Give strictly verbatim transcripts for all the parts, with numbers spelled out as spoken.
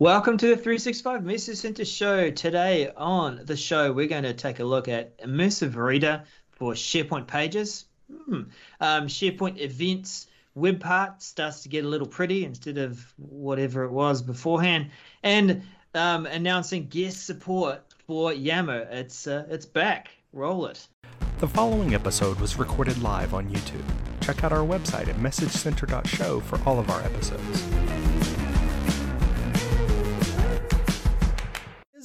Welcome to the three sixty-five message center show. Today on the show, we're going to take a look at Immersive Reader for SharePoint Pages. Hmm. Um, SharePoint Events web part starts to get a little pretty instead of whatever it was beforehand. And um, announcing guest support for Yammer. It's, uh, it's back. Roll it. The following episode was recorded live on YouTube. Check out our website at message center dot show for all of our episodes.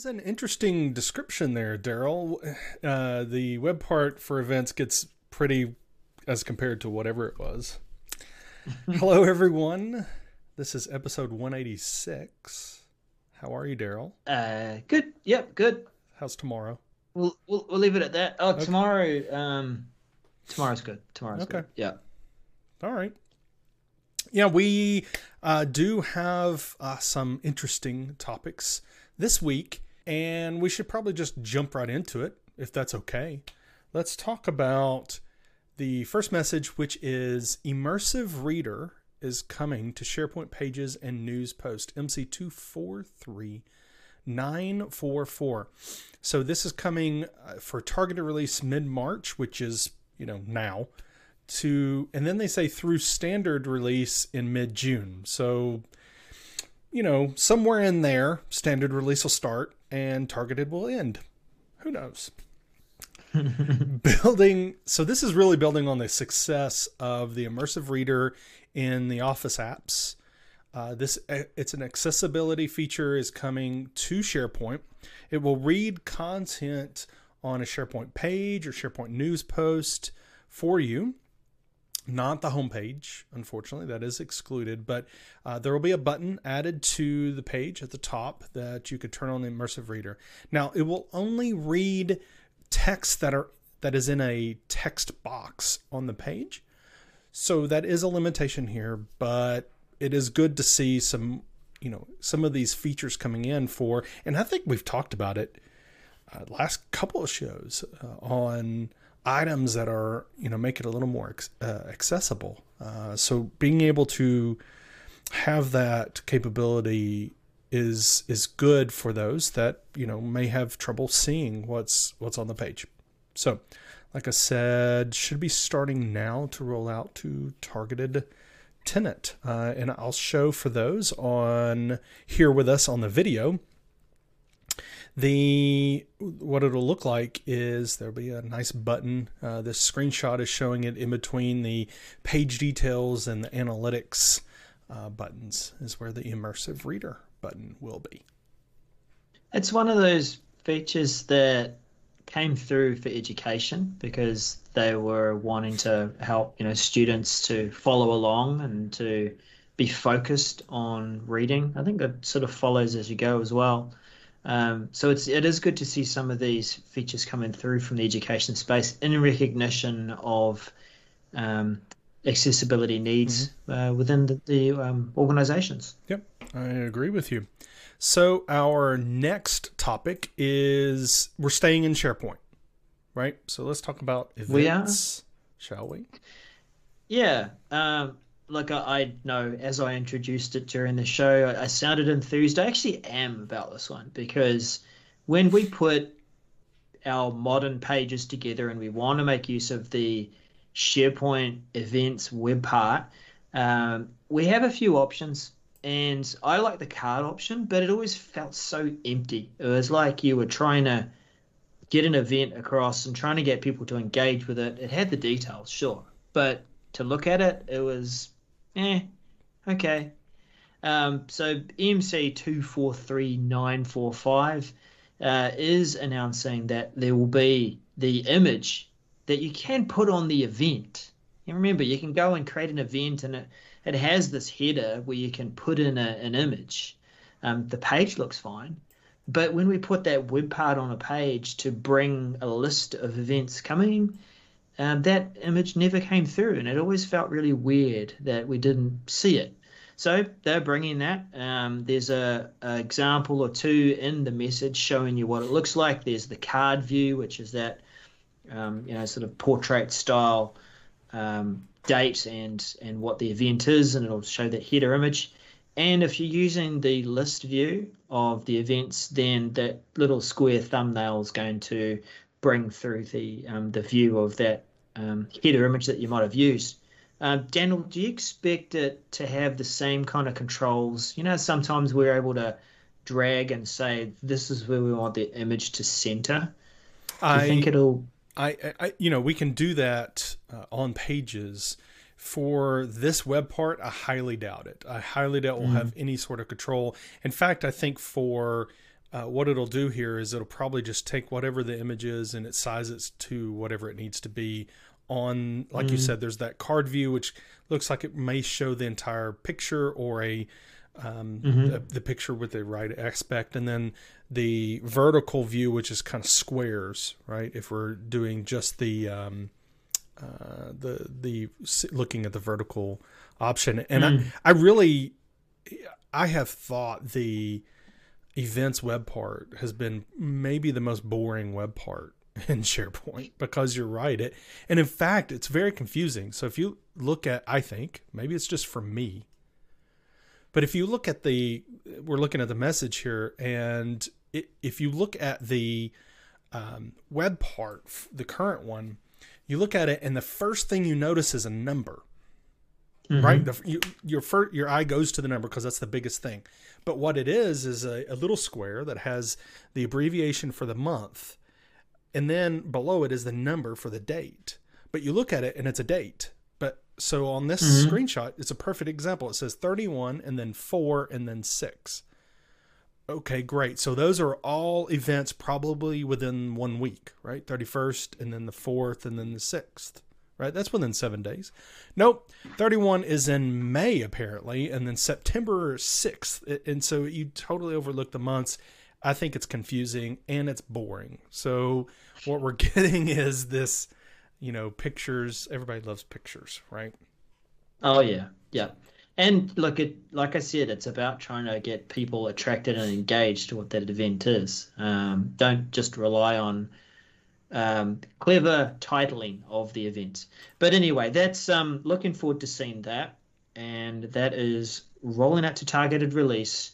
An interesting description there, Daryl. Uh, the web part for events gets pretty as compared to whatever it was. Hello, everyone. This is episode one eighty-six. How are you, Daryl? Uh, good. Yep, good. How's tomorrow? We'll we'll, we'll leave it at that. Oh, okay. tomorrow. Um, tomorrow's good. Tomorrow's okay. Good. Yeah. All right. Yeah, we uh, do have uh, some interesting topics this week. And we should probably just jump right into it, if that's okay. Let's talk about the first message, which is Immersive Reader is coming to SharePoint Pages and News Post, M C two four three nine four four. So this is coming for targeted release mid-March, which is, you know, now. To and then they say through standard release in mid-June. So, you know, somewhere in there, standard release will start and targeted will end. Who knows? building. So this is really building on the success of the Immersive Reader in the Office apps. Uh, this it's an accessibility feature is coming to SharePoint. It will read content on a SharePoint page or SharePoint news post for you. Not the homepage, unfortunately, that is excluded, but uh, there will be a button added to the page at the top that you could turn on the Immersive Reader. Now, it will only read text that are that is in a text box on the page. So that is a limitation here, but it is good to see some, you know, some of these features coming in for, and I think we've talked about it uh, last couple of shows uh, on items that are, you know, make it a little more uh, accessible. Uh, so being able to have that capability is is good for those that, you know, may have trouble seeing what's what's on the page. So, like I said, should be starting now to roll out to targeted tenant. Uh, and I'll show for those on here with us on the video. The what it'll look like is there'll be a nice button. Uh, this screenshot is showing it in between the page details and the analytics uh, buttons is where the Immersive Reader button will be. It's one of those features that came through for education because they were wanting to help, you know, students to follow along and to be focused on reading. I think that sort of follows as you go as well. Um, so it's, it is good to see some of these features coming through from the education space in recognition of um, accessibility needs mm-hmm. uh, within the, the um, organizations. Yep, I agree with you. So our next topic is we're staying in SharePoint, right? So let's talk about events, we are. Shall we? Yeah. Um, Like I, I know, as I introduced it during the show, I, I sounded enthused. I actually am about this one because when we put our modern pages together and we want to make use of the SharePoint events web part, um, we have a few options. And I like the card option, but it always felt so empty. It was like you were trying to get an event across and trying to get people to engage with it. It had the details, sure, but to look at it, it was... Eh, okay. Um, so M C two four three nine four five uh, is announcing that there will be the image that you can put on the event. And remember, you can go and create an event, and it, it has this header where you can put in a, an image. Um, the page looks fine. But when we put that web part on a page to bring a list of events coming, Um, that image never came through, and it always felt really weird that we didn't see it. So they're bringing that. Um, there's a, a example or two in the message showing you what it looks like. There's the card view, which is that um, you know sort of portrait style um, date and and what the event is, and it'll show that header image. And if you're using the list view of the events, then that little square thumbnail is going to bring through the um, the view of that um, header image that you might have used. Uh, Daniel, do you expect it to have the same kind of controls? You know, sometimes we're able to drag and say, this is where we want the image to center. Do I you think it'll. I, I, you know, we can do that uh, on Pages. For this web part, I highly doubt it. I highly doubt we'll mm. have any sort of control. In fact, I think for uh, what it'll do here is it'll probably just take whatever the image is and it sizes it to whatever it needs to be on. Like mm. you said, there's that card view, which looks like it may show the entire picture or a um, mm-hmm. the, the picture with the right aspect. And then the vertical view, which is kind of squares, right? If we're doing just the, um, uh, the, the looking at the vertical option. And mm. I, I really, I have thought the events web part has been maybe the most boring web part in SharePoint, because you're right. It, and in fact, it's very confusing. So if you look at, I think maybe it's just for me, but if you look at the, we're looking at the message here, and it, if you look at the um, web part, the current one, you look at it and the first thing you notice is a number, mm-hmm. right? The, you, your, first, your eye goes to the number because that's the biggest thing. But what it is, is a, a little square that has the abbreviation for the month. And then below it is the number for the date, but you look at it and it's a date. But so on this mm-hmm. screenshot, it's a perfect example. It says thirty-one and then four and then six. Okay, great. So those are all events probably within one week, right? thirty-first and then the fourth and then the sixth, right? That's within seven days. Nope. thirty-one is in May apparently. And then September sixth. And so you totally overlook the months. I think it's confusing and it's boring. So what we're getting is this, you know, pictures. Everybody loves pictures, right? Oh yeah. Yeah. And look, it, like I said, it's about trying to get people attracted and engaged to what that event is. Um, don't just rely on um, clever titling of the event. But anyway, that's um, looking forward to seeing that. And that is rolling out to targeted release.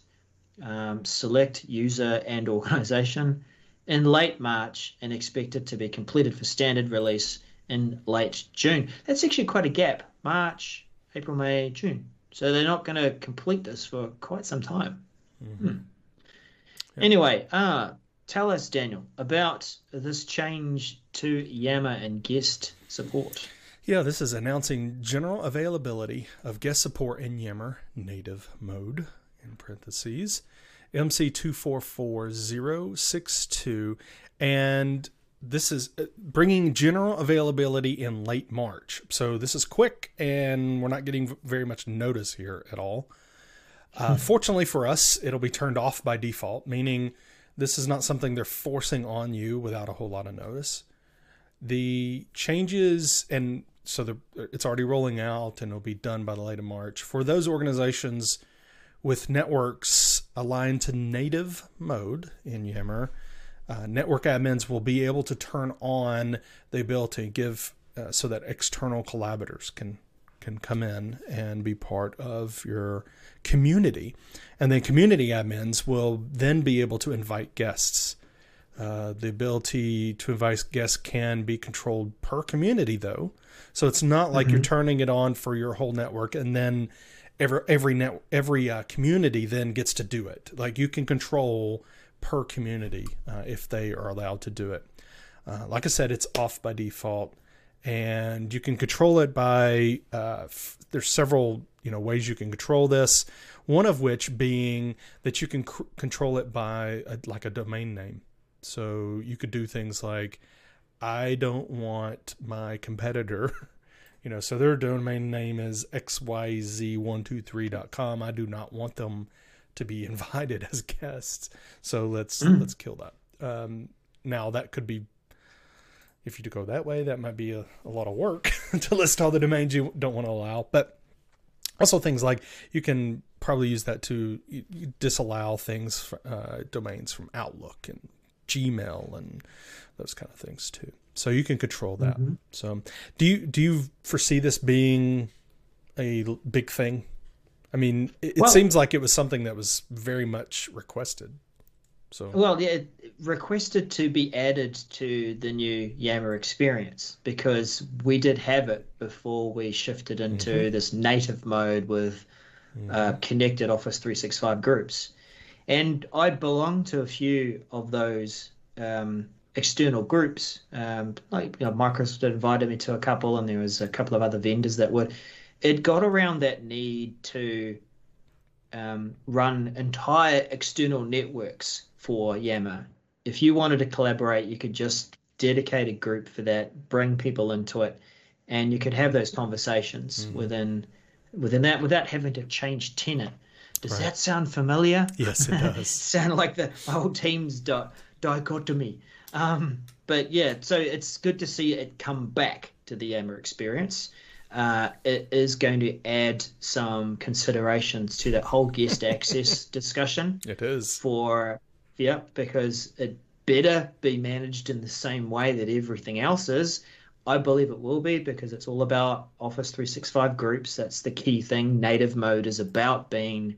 Um, select user and organization in late March and expected to be completed for standard release in late June. That's actually quite a gap. March, April, May, June. So they're not going to complete this for quite some time. Mm-hmm. hmm. yeah. Anyway, uh, tell us, Daniel, about this change to Yammer and guest support. Yeah, this is announcing general availability of guest support in Yammer native mode. In parentheses, M C two four four zero six two, and this is bringing general availability in late March. So this is quick, and we're not getting very much notice here at all. Uh, fortunately for us, it'll be turned off by default, meaning this is not something they're forcing on you without a whole lot of notice. The changes, and so the, it's already rolling out, and it'll be done by the late of March. For those organizations with networks aligned to native mode in Yammer, uh, network admins will be able to turn on the ability to give uh, so that external collaborators can can come in and be part of your community. And then community admins will then be able to invite guests. Uh, the ability to invite guests can be controlled per community though. So it's not like mm-hmm. you're turning it on for your whole network and then Every every net, every uh, community then gets to do it. Like you can control per community uh, if they are allowed to do it. Uh, like I said, it's off by default, and you can control it by uh, there's several you know ways you can control this. One of which being that you can c control it by a, like a domain name. So you could do things like, I don't want my competitor. You know, so their domain name is x y z one two three dot com. I do not want them to be invited as guests. So let's mm. let's kill that. Um, now that could be, if you go that way, that might be a, a lot of work to list all the domains you don't want to allow. But also things like you can probably use that to you, you disallow things, for, uh, domains from Outlook and Gmail and those kind of things too. So you can control that. Mm-hmm. So do you do you foresee this being a big thing I mean, it, well, it seems like it was something that was very much requested. So well, yeah, requested to be added to the new Yammer experience, because we did have it before we shifted into mm-hmm. this native mode with mm-hmm. uh, connected Office three sixty-five groups. And I belong to a few of those um, external groups. Um, like, you know, Microsoft invited me to a couple, and there was a couple of other vendors that would. It got around that need to um, run entire external networks for Yammer. If you wanted to collaborate, you could just dedicate a group for that, bring people into it, and you could have those conversations mm-hmm. within within that without having to change tenant. Does right. that sound familiar? Yes, it does. Sound like the whole team's di dichotomy. Um, but yeah, so it's good to see it come back to the Yammer experience. Uh, it is going to add some considerations to that whole guest access discussion. It is. For, yeah, because it better be managed in the same way that everything else is. I believe it will be, because it's all about Office three sixty-five groups. That's the key thing. Native mode is about being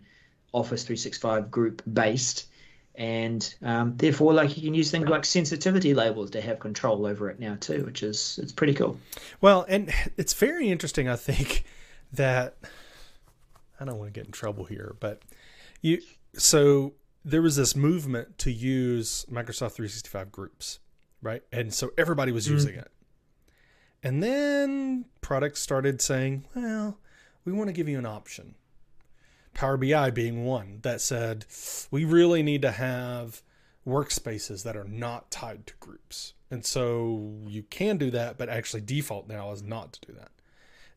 Office three sixty-five group based, and um, therefore, like, you can use things like sensitivity labels to have control over it now too, which is it's pretty cool. Well, and it's very interesting. I think that I don't want to get in trouble here, but you so there was this movement to use Microsoft three sixty-five groups, right? And so everybody was using mm. it. And then products started saying, well, we want to give you an option. Power B I being one that said, we really need to have workspaces that are not tied to groups. And so you can do that, but actually default now is not to do that.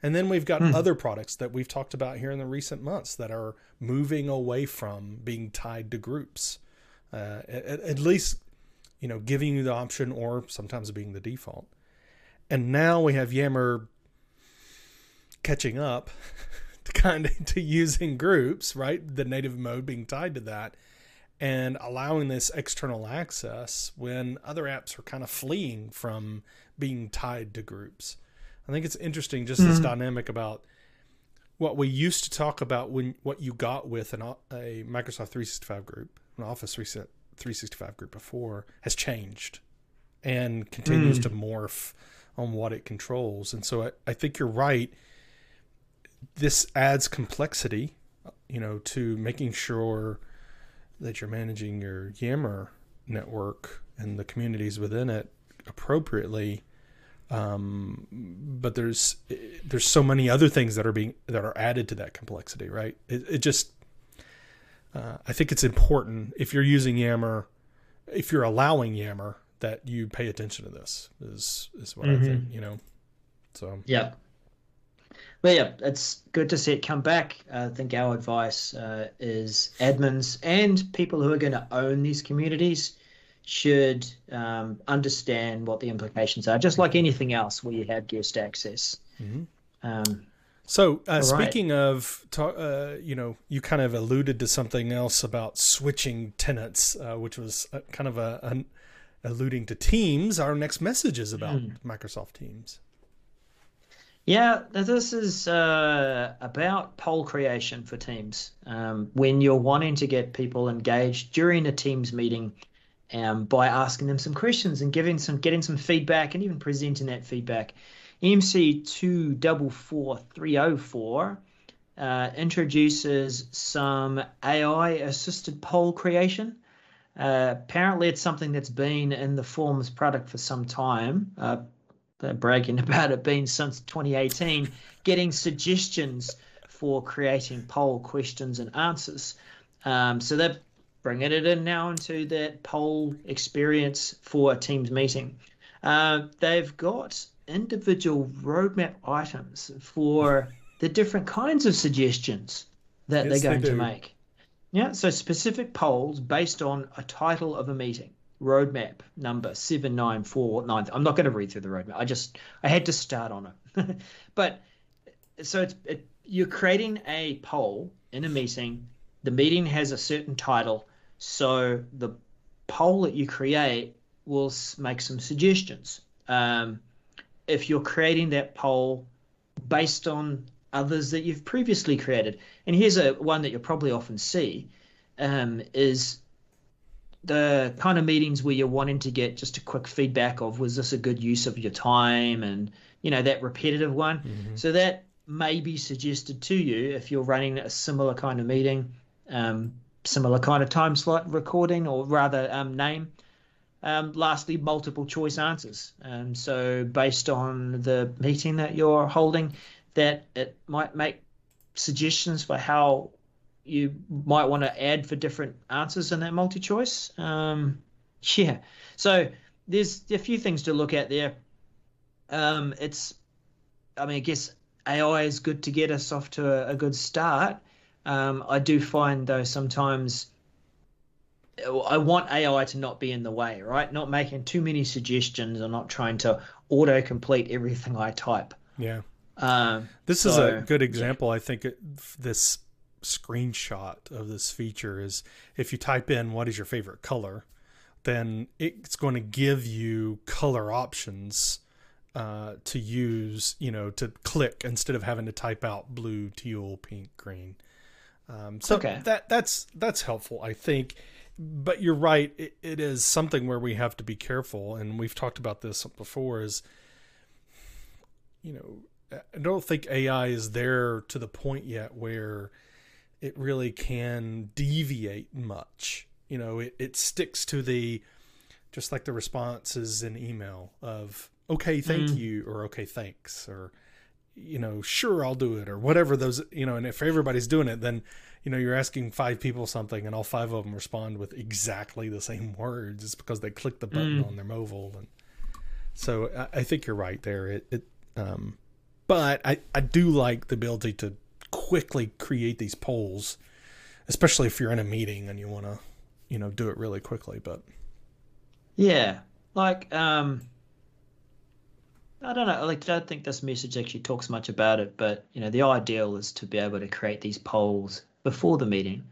And then we've got hmm. other products that we've talked about here in the recent months that are moving away from being tied to groups, uh, at, at least, you know, giving you the option or sometimes being the default. And now we have Yammer catching up to kind of to using groups, right? The native mode being tied to that and allowing this external access when other apps are kind of fleeing from being tied to groups. I think it's interesting, just mm-hmm. this dynamic about what we used to talk about when what you got with an, a Microsoft three sixty-five group, an Office three sixty-five group before has changed and continues mm. to morph on what it controls. And so I, I think you're right. This adds complexity, you know, to making sure that you're managing your Yammer network and the communities within it appropriately. Um, but there's, there's so many other things that are being, that are added to that complexity, right? It, it just, uh, I think it's important if you're using Yammer, if you're allowing Yammer, that you pay attention to this is is what mm-hmm. I think, you know. So yeah, well yeah, it's good to see it come back. I think our advice uh, is admins and people who are going to own these communities should um, understand what the implications are. Just like anything else, where you have guest access. Mm-hmm. Um, so uh, speaking right. of, uh, you know, you kind of alluded to something else about switching tenants, uh, which was kind of a. a alluding to Teams, our next message is about mm. Microsoft Teams. Yeah, this is uh, about poll creation for Teams. Um, when you're wanting to get people engaged during a Teams meeting um, by asking them some questions and giving some, getting some feedback and even presenting that feedback. M C two four four three oh four uh, introduces some A I-assisted poll creation. Uh, apparently it's something that's been in the Forms product for some time. Uh, they're bragging about it being since twenty eighteen, getting suggestions for creating poll questions and answers. Um, so they're bringing it in now into that poll experience for a Teams meeting. Uh, they've got individual roadmap items for the different kinds of suggestions that yes, they're going they to make. Yeah, so specific polls based on a title of a meeting, roadmap number seven nine four nine. I'm not going to read through the roadmap. I just, I had to start on it. But so it's, it, you're creating a poll in a meeting. The meeting has a certain title. So the poll that you create will make some suggestions. Um, if you're creating that poll based on others that you've previously created. And here's a one that you'll probably often see, um, is the kind of meetings where you're wanting to get just a quick feedback of, was this a good use of your time? And, you know, that repetitive one. Mm-hmm. So that may be suggested to you if you're running a similar kind of meeting, um, similar kind of time slot recording, or rather um, name. Um, lastly, multiple choice answers. Um, so based on the meeting that you're holding, that it might make suggestions for how you might want to add for different answers in that multi-choice. Um, yeah. So there's a few things to look at there. Um, it's, I mean, I guess A I is good to get us off to a, a good start. Um, I do find, though, sometimes I want A I to not be in the way, right? Not making too many suggestions and not trying to auto-complete everything I type. Yeah. Um, this so, is a good example. Yeah. I think this screenshot of this feature is, if you type in what is your favorite color, then it's going to give you color options uh, to use, you know, to click instead of having to type out blue, teal, pink, green. Um, so okay. that that's that's helpful, I think. But you're right. It, it is something where we have to be careful. And we've talked about this before is, you know, I don't think A I is there to the point yet where it really can deviate much. You know, it, it sticks to the, just like the responses in email of, okay, thank mm. you, or okay, thanks, or, you know, sure, I'll do it, or whatever those, you know, and if everybody's doing it, then, you know, you're asking five people something and all five of them respond with exactly the same words. It's because they clicked the button mm. on their mobile. And so I, I think you're right there. It, it um, but I, I do like the ability to quickly create these polls, especially if you're in a meeting and you want to, you know, do it really quickly. But yeah, like, um, I don't know, like, I don't think this message actually talks much about it, but, you know, the ideal is to be able to create these polls before the meeting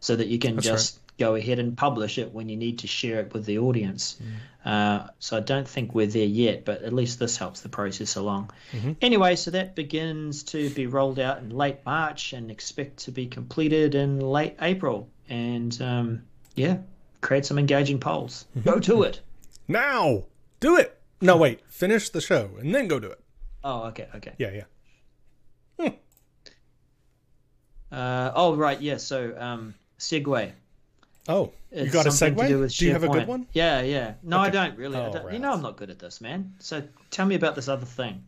so that you can That's just right. go ahead and publish it when you need to share it with the audience. Mm. Uh, so I don't think we're there yet, but at least this helps the process along. Mm-hmm. Anyway, so that begins to be rolled out in late March and expect to be completed in late April. And, um, yeah, create some engaging polls. Mm-hmm. Go to it. Now, do it. No, wait, finish the show and then go do it. Oh, okay, okay. Yeah, yeah. Hmm. Uh, oh, right, yeah, so um, segue. Oh, you it's got a segue? To do, with do you have a good one? Yeah, yeah. No, okay. I don't really. Oh, I don't, right. You know I'm not good at this, man. So tell me about this other thing.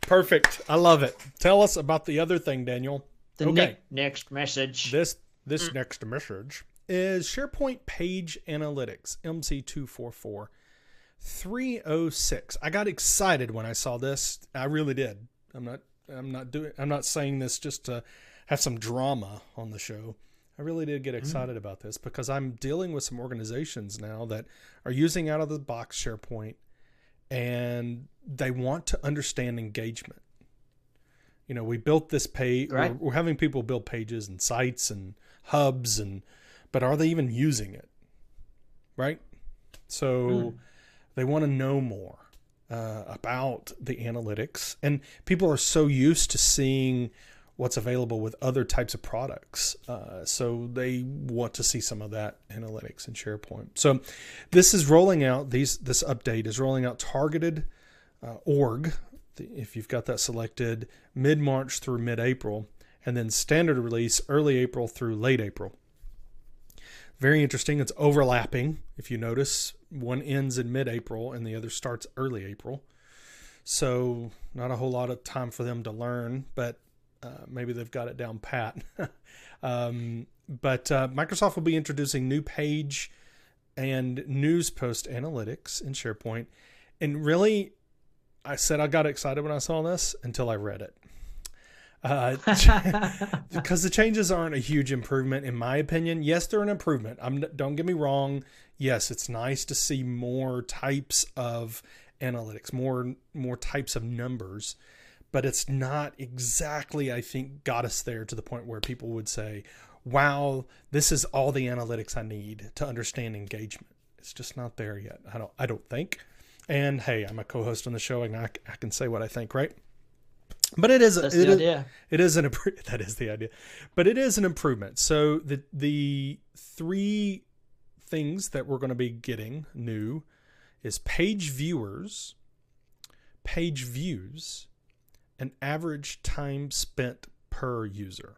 Perfect. I love it. Tell us about the other thing, Daniel. The okay. ne- next message. This, this mm. next message is SharePoint Page Analytics, M C two four four three oh six. I got excited when I saw this. I really did. I'm not I'm not doing I'm not saying this just to have some drama on the show. I really did get excited mm. about this because I'm dealing with some organizations now that are using out of the box SharePoint and they want to understand engagement. You know, we built this page, right. we're, we're having people build pages and sites and hubs and but are they even using it, right? So mm. they want to know more uh, about the analytics. And people are so used to seeing what's available with other types of products. Uh, so they want to see some of that analytics in SharePoint. So this is rolling out, these this update is rolling out targeted uh, org, if you've got that selected, mid-March through mid-April, and then standard release early April through late April. Very interesting. It's overlapping. If you notice, one ends in mid-April and the other starts early April. So not a whole lot of time for them to learn, but uh, maybe they've got it down pat. um, but uh, Microsoft will be introducing new page and news post analytics in SharePoint. And really, I said I got excited when I saw this until I read it. Uh, because the changes aren't a huge improvement, in my opinion. Yes, they're an improvement. I'm, don't get me wrong. Yes, it's nice to see more types of analytics, more more types of numbers, but it's not exactly, I think, got us there to the point where people would say, "Wow, this is all the analytics I need to understand engagement." It's just not there yet. I don't. I don't think. And hey, I'm a co-host on the show, and I, I can say what I think, right? But it is, That's it, the idea. Is, it is an that is the idea, but it is an improvement. So the the three things that we're going to be getting new is page viewers, page views, and average time spent per user.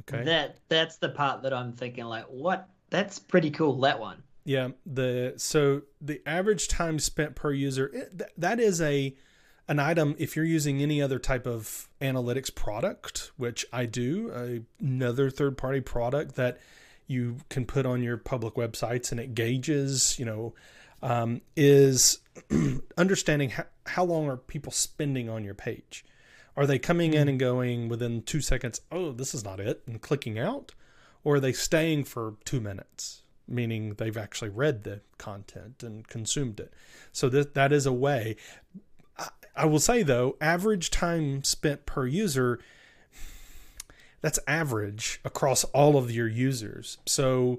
Okay, that that's the part that I'm thinking like, what? That's pretty cool. That one. Yeah. The so the average time spent per user. It, th that is a an item, if you're using any other type of analytics product, which I do, a, another third-party product that you can put on your public websites, and it gauges, you know, um, is understanding how, how long are people spending on your page. Are they coming in and going within two seconds, oh, this is not it, and clicking out? Or are they staying for two minutes, meaning they've actually read the content and consumed it? So that, that is a way... I will say, though, average time spent per user, that's average across all of your users. So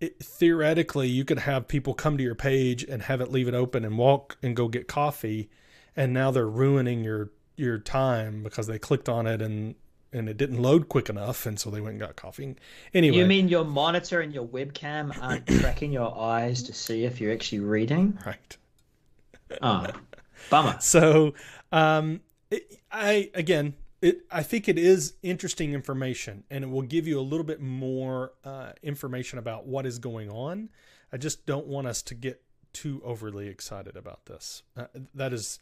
it, theoretically, you could have people come to your page and have it leave it open and walk and go get coffee. And now they're ruining your your time because they clicked on it and, and it didn't load quick enough. And so they went and got coffee. Anyway. You mean your monitor and your webcam aren't tracking your eyes to see if you're actually reading? Right. Oh. Bummer. So, um, it, I, again, it, I think it is interesting information, and it will give you a little bit more uh, information about what is going on. I just don't want us to get too overly excited about this. Uh, that is,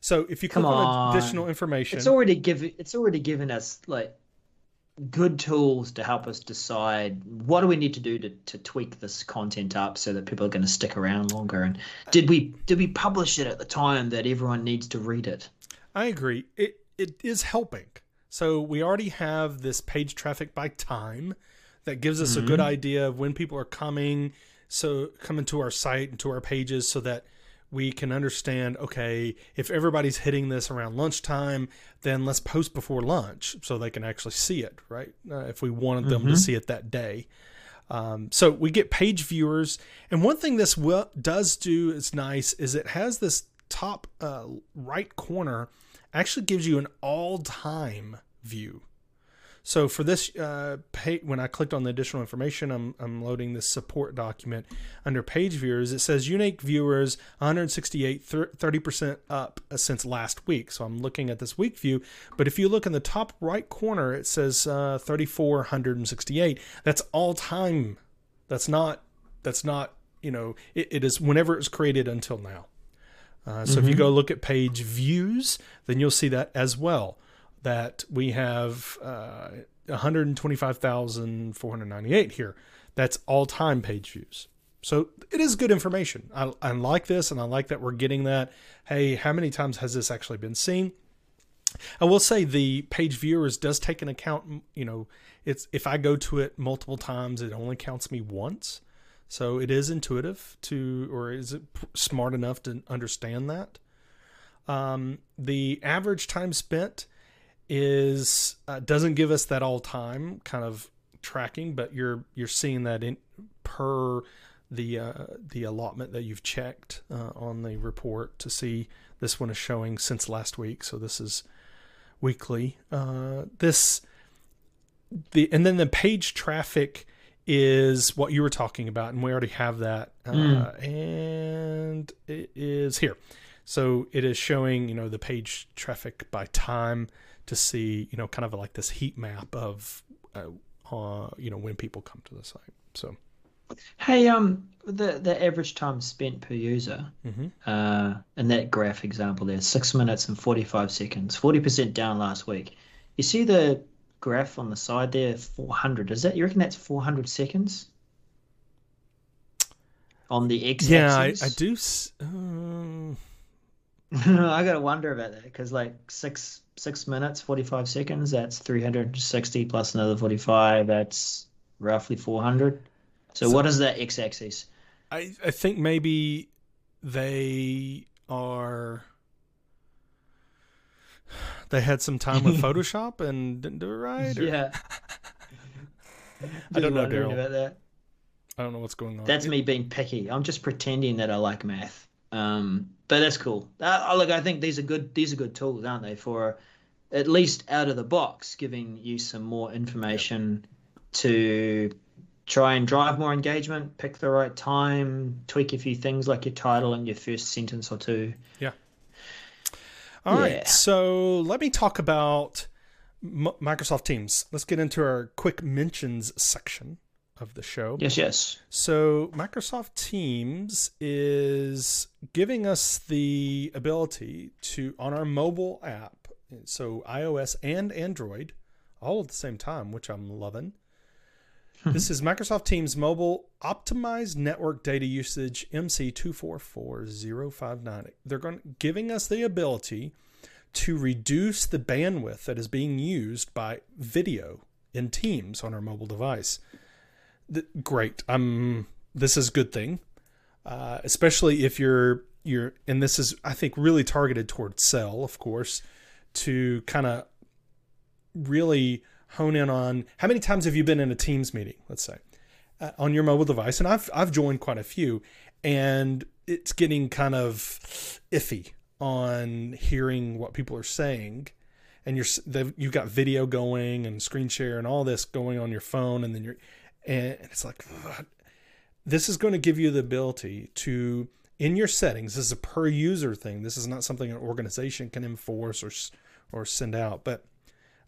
so if you come click on, on additional information, it's already given, it's already given us like good tools to help us decide what do we need to do to, to tweak this content up so that people are going to stick around longer. And did we did we publish it at the time that everyone needs to read it? I agree. It it is helping. So we already have this page traffic by time that gives us mm-hmm. a good idea of when people are coming, so coming to our site and to our pages, so that we can understand, okay, if everybody's hitting this around lunchtime, then let's post before lunch so they can actually see it, right? Uh, if we wanted them mm-hmm. to see it that day. Um, so we get page viewers. And one thing this will, does do is nice is it has this top uh, right corner actually gives you an all-time view. So for this, uh, page, when I clicked on the additional information, I'm, I'm loading this support document under page viewers. It says unique viewers, one hundred sixty-eight, thirty percent up since last week. So I'm looking at this week view, but if you look in the top right corner, it says uh, thirty-four one sixty-eight. That's all time. That's not, that's not, you know, it, it is whenever it was created until now. Uh, so mm-hmm. if you go look at page views, then you'll see that as well. That we have uh, one hundred twenty-five thousand four hundred ninety-eight here. That's all-time page views. So it is good information. I, I like this, and I like that we're getting that. Hey, how many times has this actually been seen? I will say the page viewers does take into account, you know, it's if I go to it multiple times, it only counts me once. So it is intuitive to, or is it smart enough to understand that? Um, the average time spent is uh, doesn't give us that all time kind of tracking, but you're you're seeing that in per the uh, the allotment that you've checked uh, on the report to see. This one is showing since last week, so this is weekly. Uh, this the and then the page traffic is what you were talking about, and we already have that, uh, mm. and it is here. So it is showing, you know, the page traffic by time to see, you know, kind of like this heat map of, uh, uh, you know, when people come to the site. So, hey, um, the the average time spent per user, mm-hmm. uh, in that graph example there, six minutes and forty-five seconds, forty percent down last week. You see the graph on the side there, four hundred. Is that, you reckon that's four hundred seconds? On the x-axis. Yeah, I, I do. S um... I gotta wonder about that, because like six six minutes forty-five seconds, that's three hundred sixty plus another forty-five, that's roughly four hundred. So, so what is that x-axis? I I think maybe they are they had some time with Photoshop and didn't do it right. Or... Yeah. I don't know, Daryl. I don't know what's going on. That's me being picky. I'm just pretending that I like math. Um, but that's cool. Uh, look, I think these are good. These are good tools, aren't they? For at least out of the box, giving you some more information to try and drive more engagement, pick the right time, tweak a few things like your title and your first sentence or two. Yeah. All yeah. right. So let me talk about M Microsoft Teams. Let's get into our quick mentions section of the show. Yes, yes. So Microsoft Teams is giving us the ability to, on our mobile app, so iOS and Android, all at the same time, which I'm loving. This is Microsoft Teams Mobile Optimized Network Data Usage M C two four four zero five nine. They're going to, giving us the ability to reduce the bandwidth that is being used by video in Teams on our mobile device. The, great. Um, this is a good thing, uh, especially if you're, you're, and this is, I think, really targeted towards Cell, of course, to kind of really hone in on how many times have you been in a Teams meeting, let's say, uh, on your mobile device. And I've, I've joined quite a few, and it's getting kind of iffy on hearing what people are saying. And you're, you've got video going and screen share and all this going on your phone. And then you're, and it's like, ugh. This is going to give you the ability to, in your settings, this is a per user thing. This is not something an organization can enforce or, or send out, but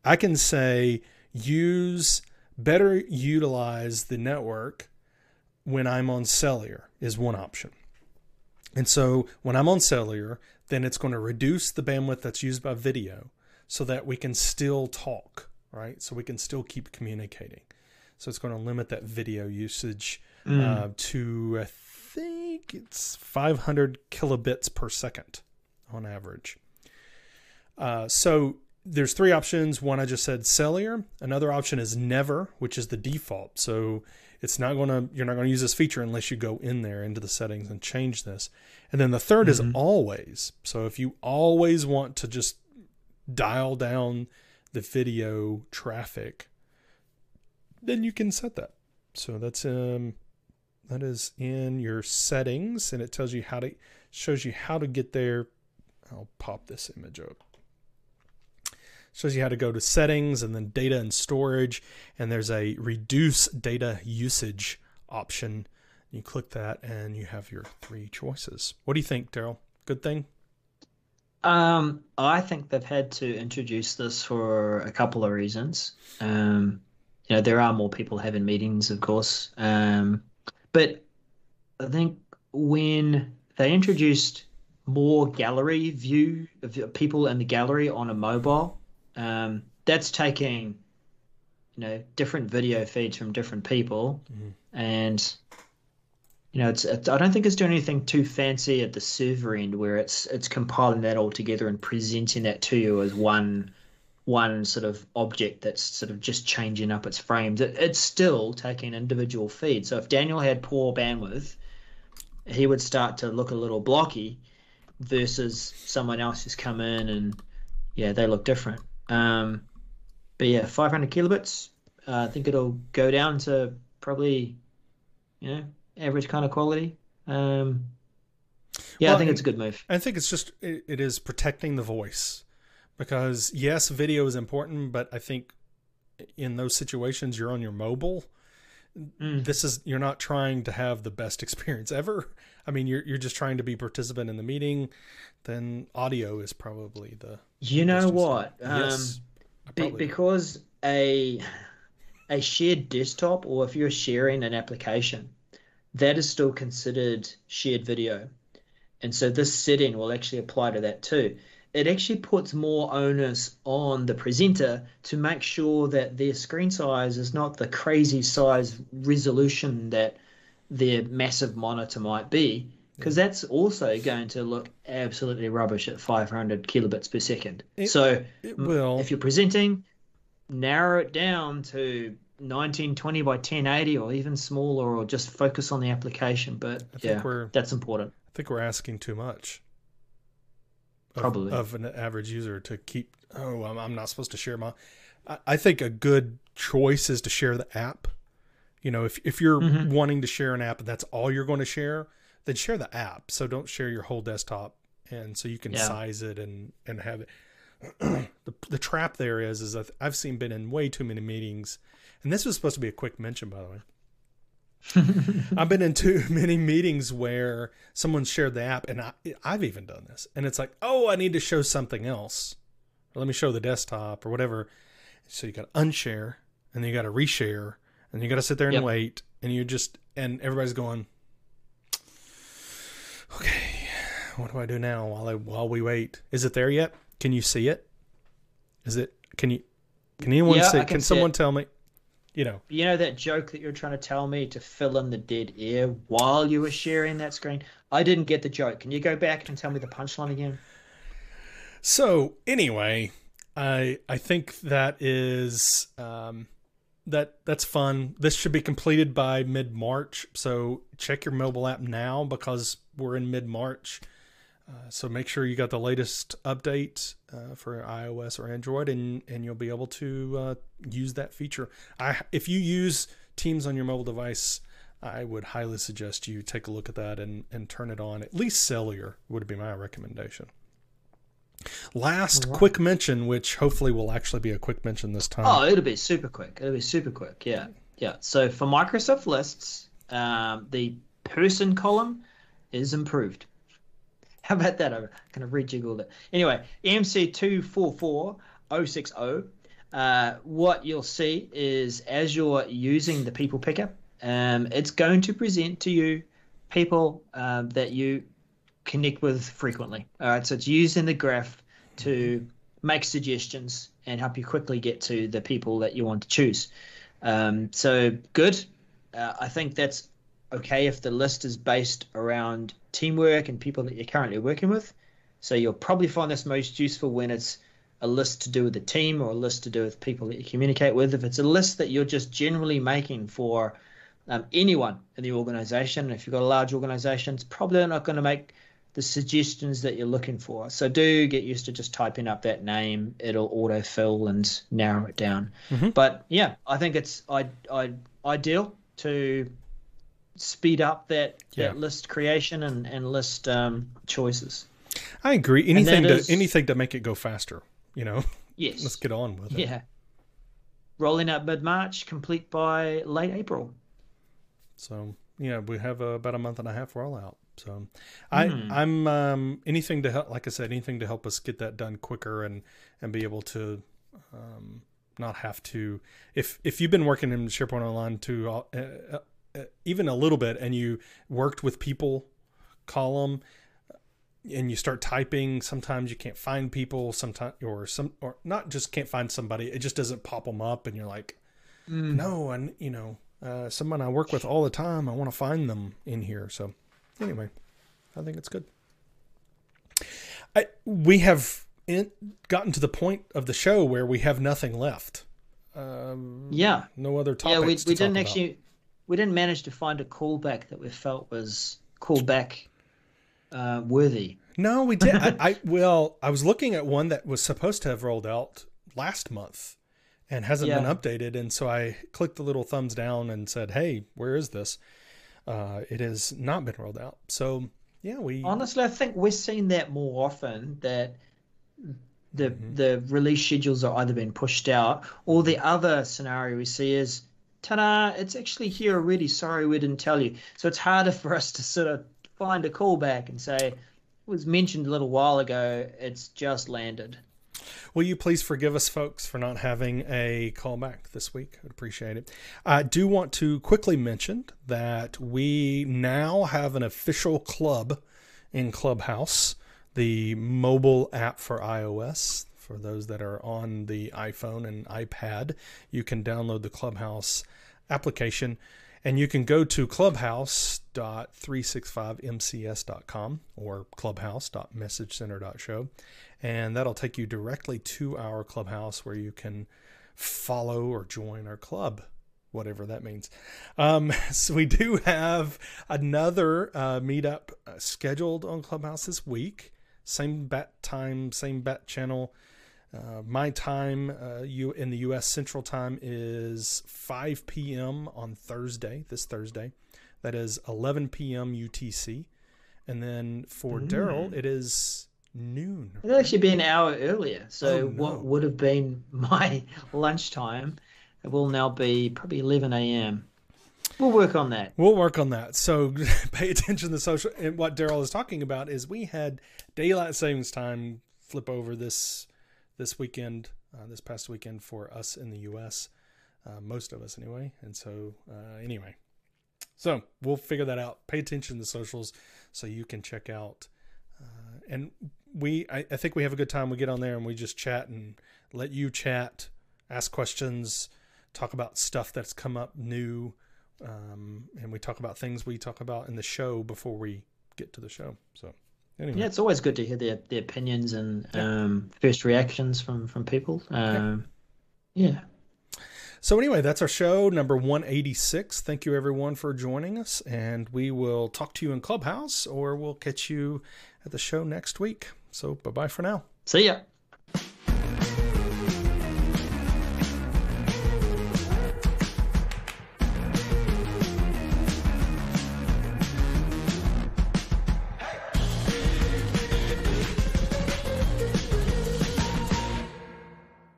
I can say, use, better utilize the network when I'm on cellular is one option. And so when I'm on cellular, then it's going to reduce the bandwidth that's used by video so that we can still talk, right? So we can still keep communicating. So it's going to limit that video usage mm. uh, to, I think it's five hundred kilobits per second on average. Uh, so there's three options. One, I just said cellular. Another option is never, which is the default. So it's not going to, you're not going to use this feature unless you go in there into the settings and change this. And then the third mm-hmm. is always. So if you always want to just dial down the video traffic, then you can set that. So that's, um, that is in your settings, and it tells you how to, shows you how to get there. I'll pop this image up. Shows you how to go to settings and then data and storage. And there's a reduce data usage option. You click that and you have your three choices. What do you think, Daryl? Good thing? Um, I think they've had to introduce this for a couple of reasons. Um, you know, there are more people having meetings, of course. Um, but I think when they introduced more gallery view of people in the gallery on a mobile, Um, that's taking, you know, different video feeds from different people, mm-hmm. and you know, it's, it's. I don't think it's doing anything too fancy at the server end, where it's it's compiling that all together and presenting that to you as one, one sort of object that's sort of just changing up its frames. It, it's still taking individual feeds. So if Daniel had poor bandwidth, he would start to look a little blocky, versus someone else who's come in and yeah, they look different. Um, but yeah, five hundred kilobits, uh, I think it'll go down to probably, you know, average kind of quality. Um, yeah, well, I think it's a good move. I think it's just, it, it is protecting the voice, because yes, video is important, but I think in those situations you're on your mobile, mm. this is, you're not trying to have the best experience ever. I mean, you're, you're just trying to be participant in the meeting. Then audio is probably the, you know what, yes, um, be, because a, a shared desktop, or if you're sharing an application, that is still considered shared video. And so this setting will actually apply to that too. It actually puts more onus on the presenter to make sure that their screen size is not the crazy size resolution that their massive monitor might be, because that's also going to look absolutely rubbish at five hundred kilobits per second. It, so it will. If you're presenting, narrow it down to nineteen twenty by ten eighty or even smaller, or just focus on the application. But I think yeah, we're, that's important. I think we're asking too much of, probably of an average user to keep, oh, I'm, I'm not supposed to share my, I, I think a good choice is to share the app. You know, if, if you're mm-hmm. wanting to share an app and that's all you're going to share, then share the app. So don't share your whole desktop. And so you can yeah. size it and, and have it. the, the trap there is, is that I've seen been in way too many meetings. And this was supposed to be a quick mention, by the way. I've been in too many meetings where someone shared the app, and I, I've even done this. And it's like, oh, I need to show something else. Or let me show the desktop or whatever. So you got to unshare, and then you got to reshare, and you got to sit there and yep. wait. And you just, and everybody's going, okay, what do I do now while I, while we wait? Is it there yet? Can you see it? Is it, can you, can anyone yeah, see it? Can, can someone it. tell me? You know, you know that joke that you're trying to tell me to fill in the dead air while you were sharing that screen? I didn't get the joke. Can you go back and tell me the punchline again? So anyway, I I think that is um, that that's fun. This should be completed by mid-March. So check your mobile app now because we're in mid-March. Uh, so make sure you got the latest update uh, for iOS or Android, and, and you'll be able to uh, use that feature. I, if you use Teams on your mobile device, I would highly suggest you take a look at that and, and turn it on. At least cellular would be my recommendation. Last right. quick mention, which hopefully will actually be a quick mention this time. Oh, it'll be super quick. It'll be super quick. Yeah. Yeah. So for Microsoft Lists, um, the person column is improved. How about that? I kind of rejiggled it. Anyway, M C two four four oh six oh, uh, what you'll see is as you're using the people picker, um, it's going to present to you people uh, that you connect with frequently. All right, so it's using the graph to make suggestions and help you quickly get to the people that you want to choose. Um, so good. Uh, I think that's okay if the list is based around teamwork and people that you're currently working with. So you'll probably find this most useful when it's a list to do with the team or a list to do with people that you communicate with. If it's a list that you're just generally making for um, anyone in the organization, if you've got a large organization, it's probably not going to make the suggestions that you're looking for. So do get used to just typing up that name. It'll autofill and narrow it down. Mm-hmm. But yeah, I think it's I, I, ideal to speed up that, yeah. that list creation and, and list um, choices. I agree. Anything to is, anything to make it go faster, you know? Yes. Let's get on with it. Yeah. Rolling out mid-March, complete by late April. So, yeah, we have uh, about a month and a half rollout. So I, mm. I'm um, anything to help, like I said, anything to help us get that done quicker and, and be able to um, not have to, if, if you've been working in SharePoint Online to all, uh, even a little bit, and you worked with people column and you start typing, sometimes you can't find people sometimes, or some, or not just can't find somebody. It just doesn't pop them up. And you're like, mm. no. And you know, uh, someone I work with all the time, I want to find them in here. So anyway, I think it's good. I, we have in, gotten to the point of the show where we have nothing left. Um, yeah. No other topics. Yeah, we, we didn't actually, we didn't manage to find a callback that we felt was callback uh, worthy. No, we did. I, I well, I was looking at one that was supposed to have rolled out last month and hasn't yeah. been updated. And so I clicked the little thumbs down and said, hey, where is this? Uh, it has not been rolled out. So yeah, we... Honestly, I think we're seeing that more often, that the mm-hmm. the release schedules are either being pushed out, or the other scenario we see is, ta-da, it's actually here already. Sorry, we didn't tell you. So it's harder for us to sort of find a callback and say, it was mentioned a little while ago, it's just landed. Will you please forgive us, folks, for not having a callback this week? I'd appreciate it. I do want to quickly mention that we now have an official club in Clubhouse, the mobile app for iOS. For those that are on the iPhone and iPad, you can download the Clubhouse application, and you can go to clubhouse dot three sixty-five m c s dot com or clubhouse dot message center dot show, and that'll take you directly to our Clubhouse where you can follow or join our club, whatever that means. Um, so we do have another uh, meetup scheduled on Clubhouse this week. Same bat time, same bat channel. Uh, my time uh, you in the U S Central Time is five p m on Thursday, this Thursday. That is eleven p m U T C. And then for mm. Daryl, it is noon. It'll actually be an hour earlier. So oh, no. what would have been my lunchtime will now be probably eleven a.m. We'll work on that. We'll work on that. So pay attention to the social. And what Daryl is talking about is we had daylight savings time flip over this this weekend, uh, this past weekend for us in the U S, uh, most of us anyway. And so uh, anyway, so we'll figure that out. Pay attention to the socials so you can check out. Uh, and we, I, I think we have a good time. We get on there and we just chat and let you chat, ask questions, talk about stuff that's come up new. Um, and we talk about things we talk about in the show before we get to the show. So anyway. Yeah, it's always good to hear their, their opinions and yeah. um, first reactions from, from people. Um, yeah. yeah. So anyway, that's our show number one eighty-six. Thank you everyone for joining us, and we will talk to you in Clubhouse, or we'll catch you at the show next week. So bye-bye for now. See ya.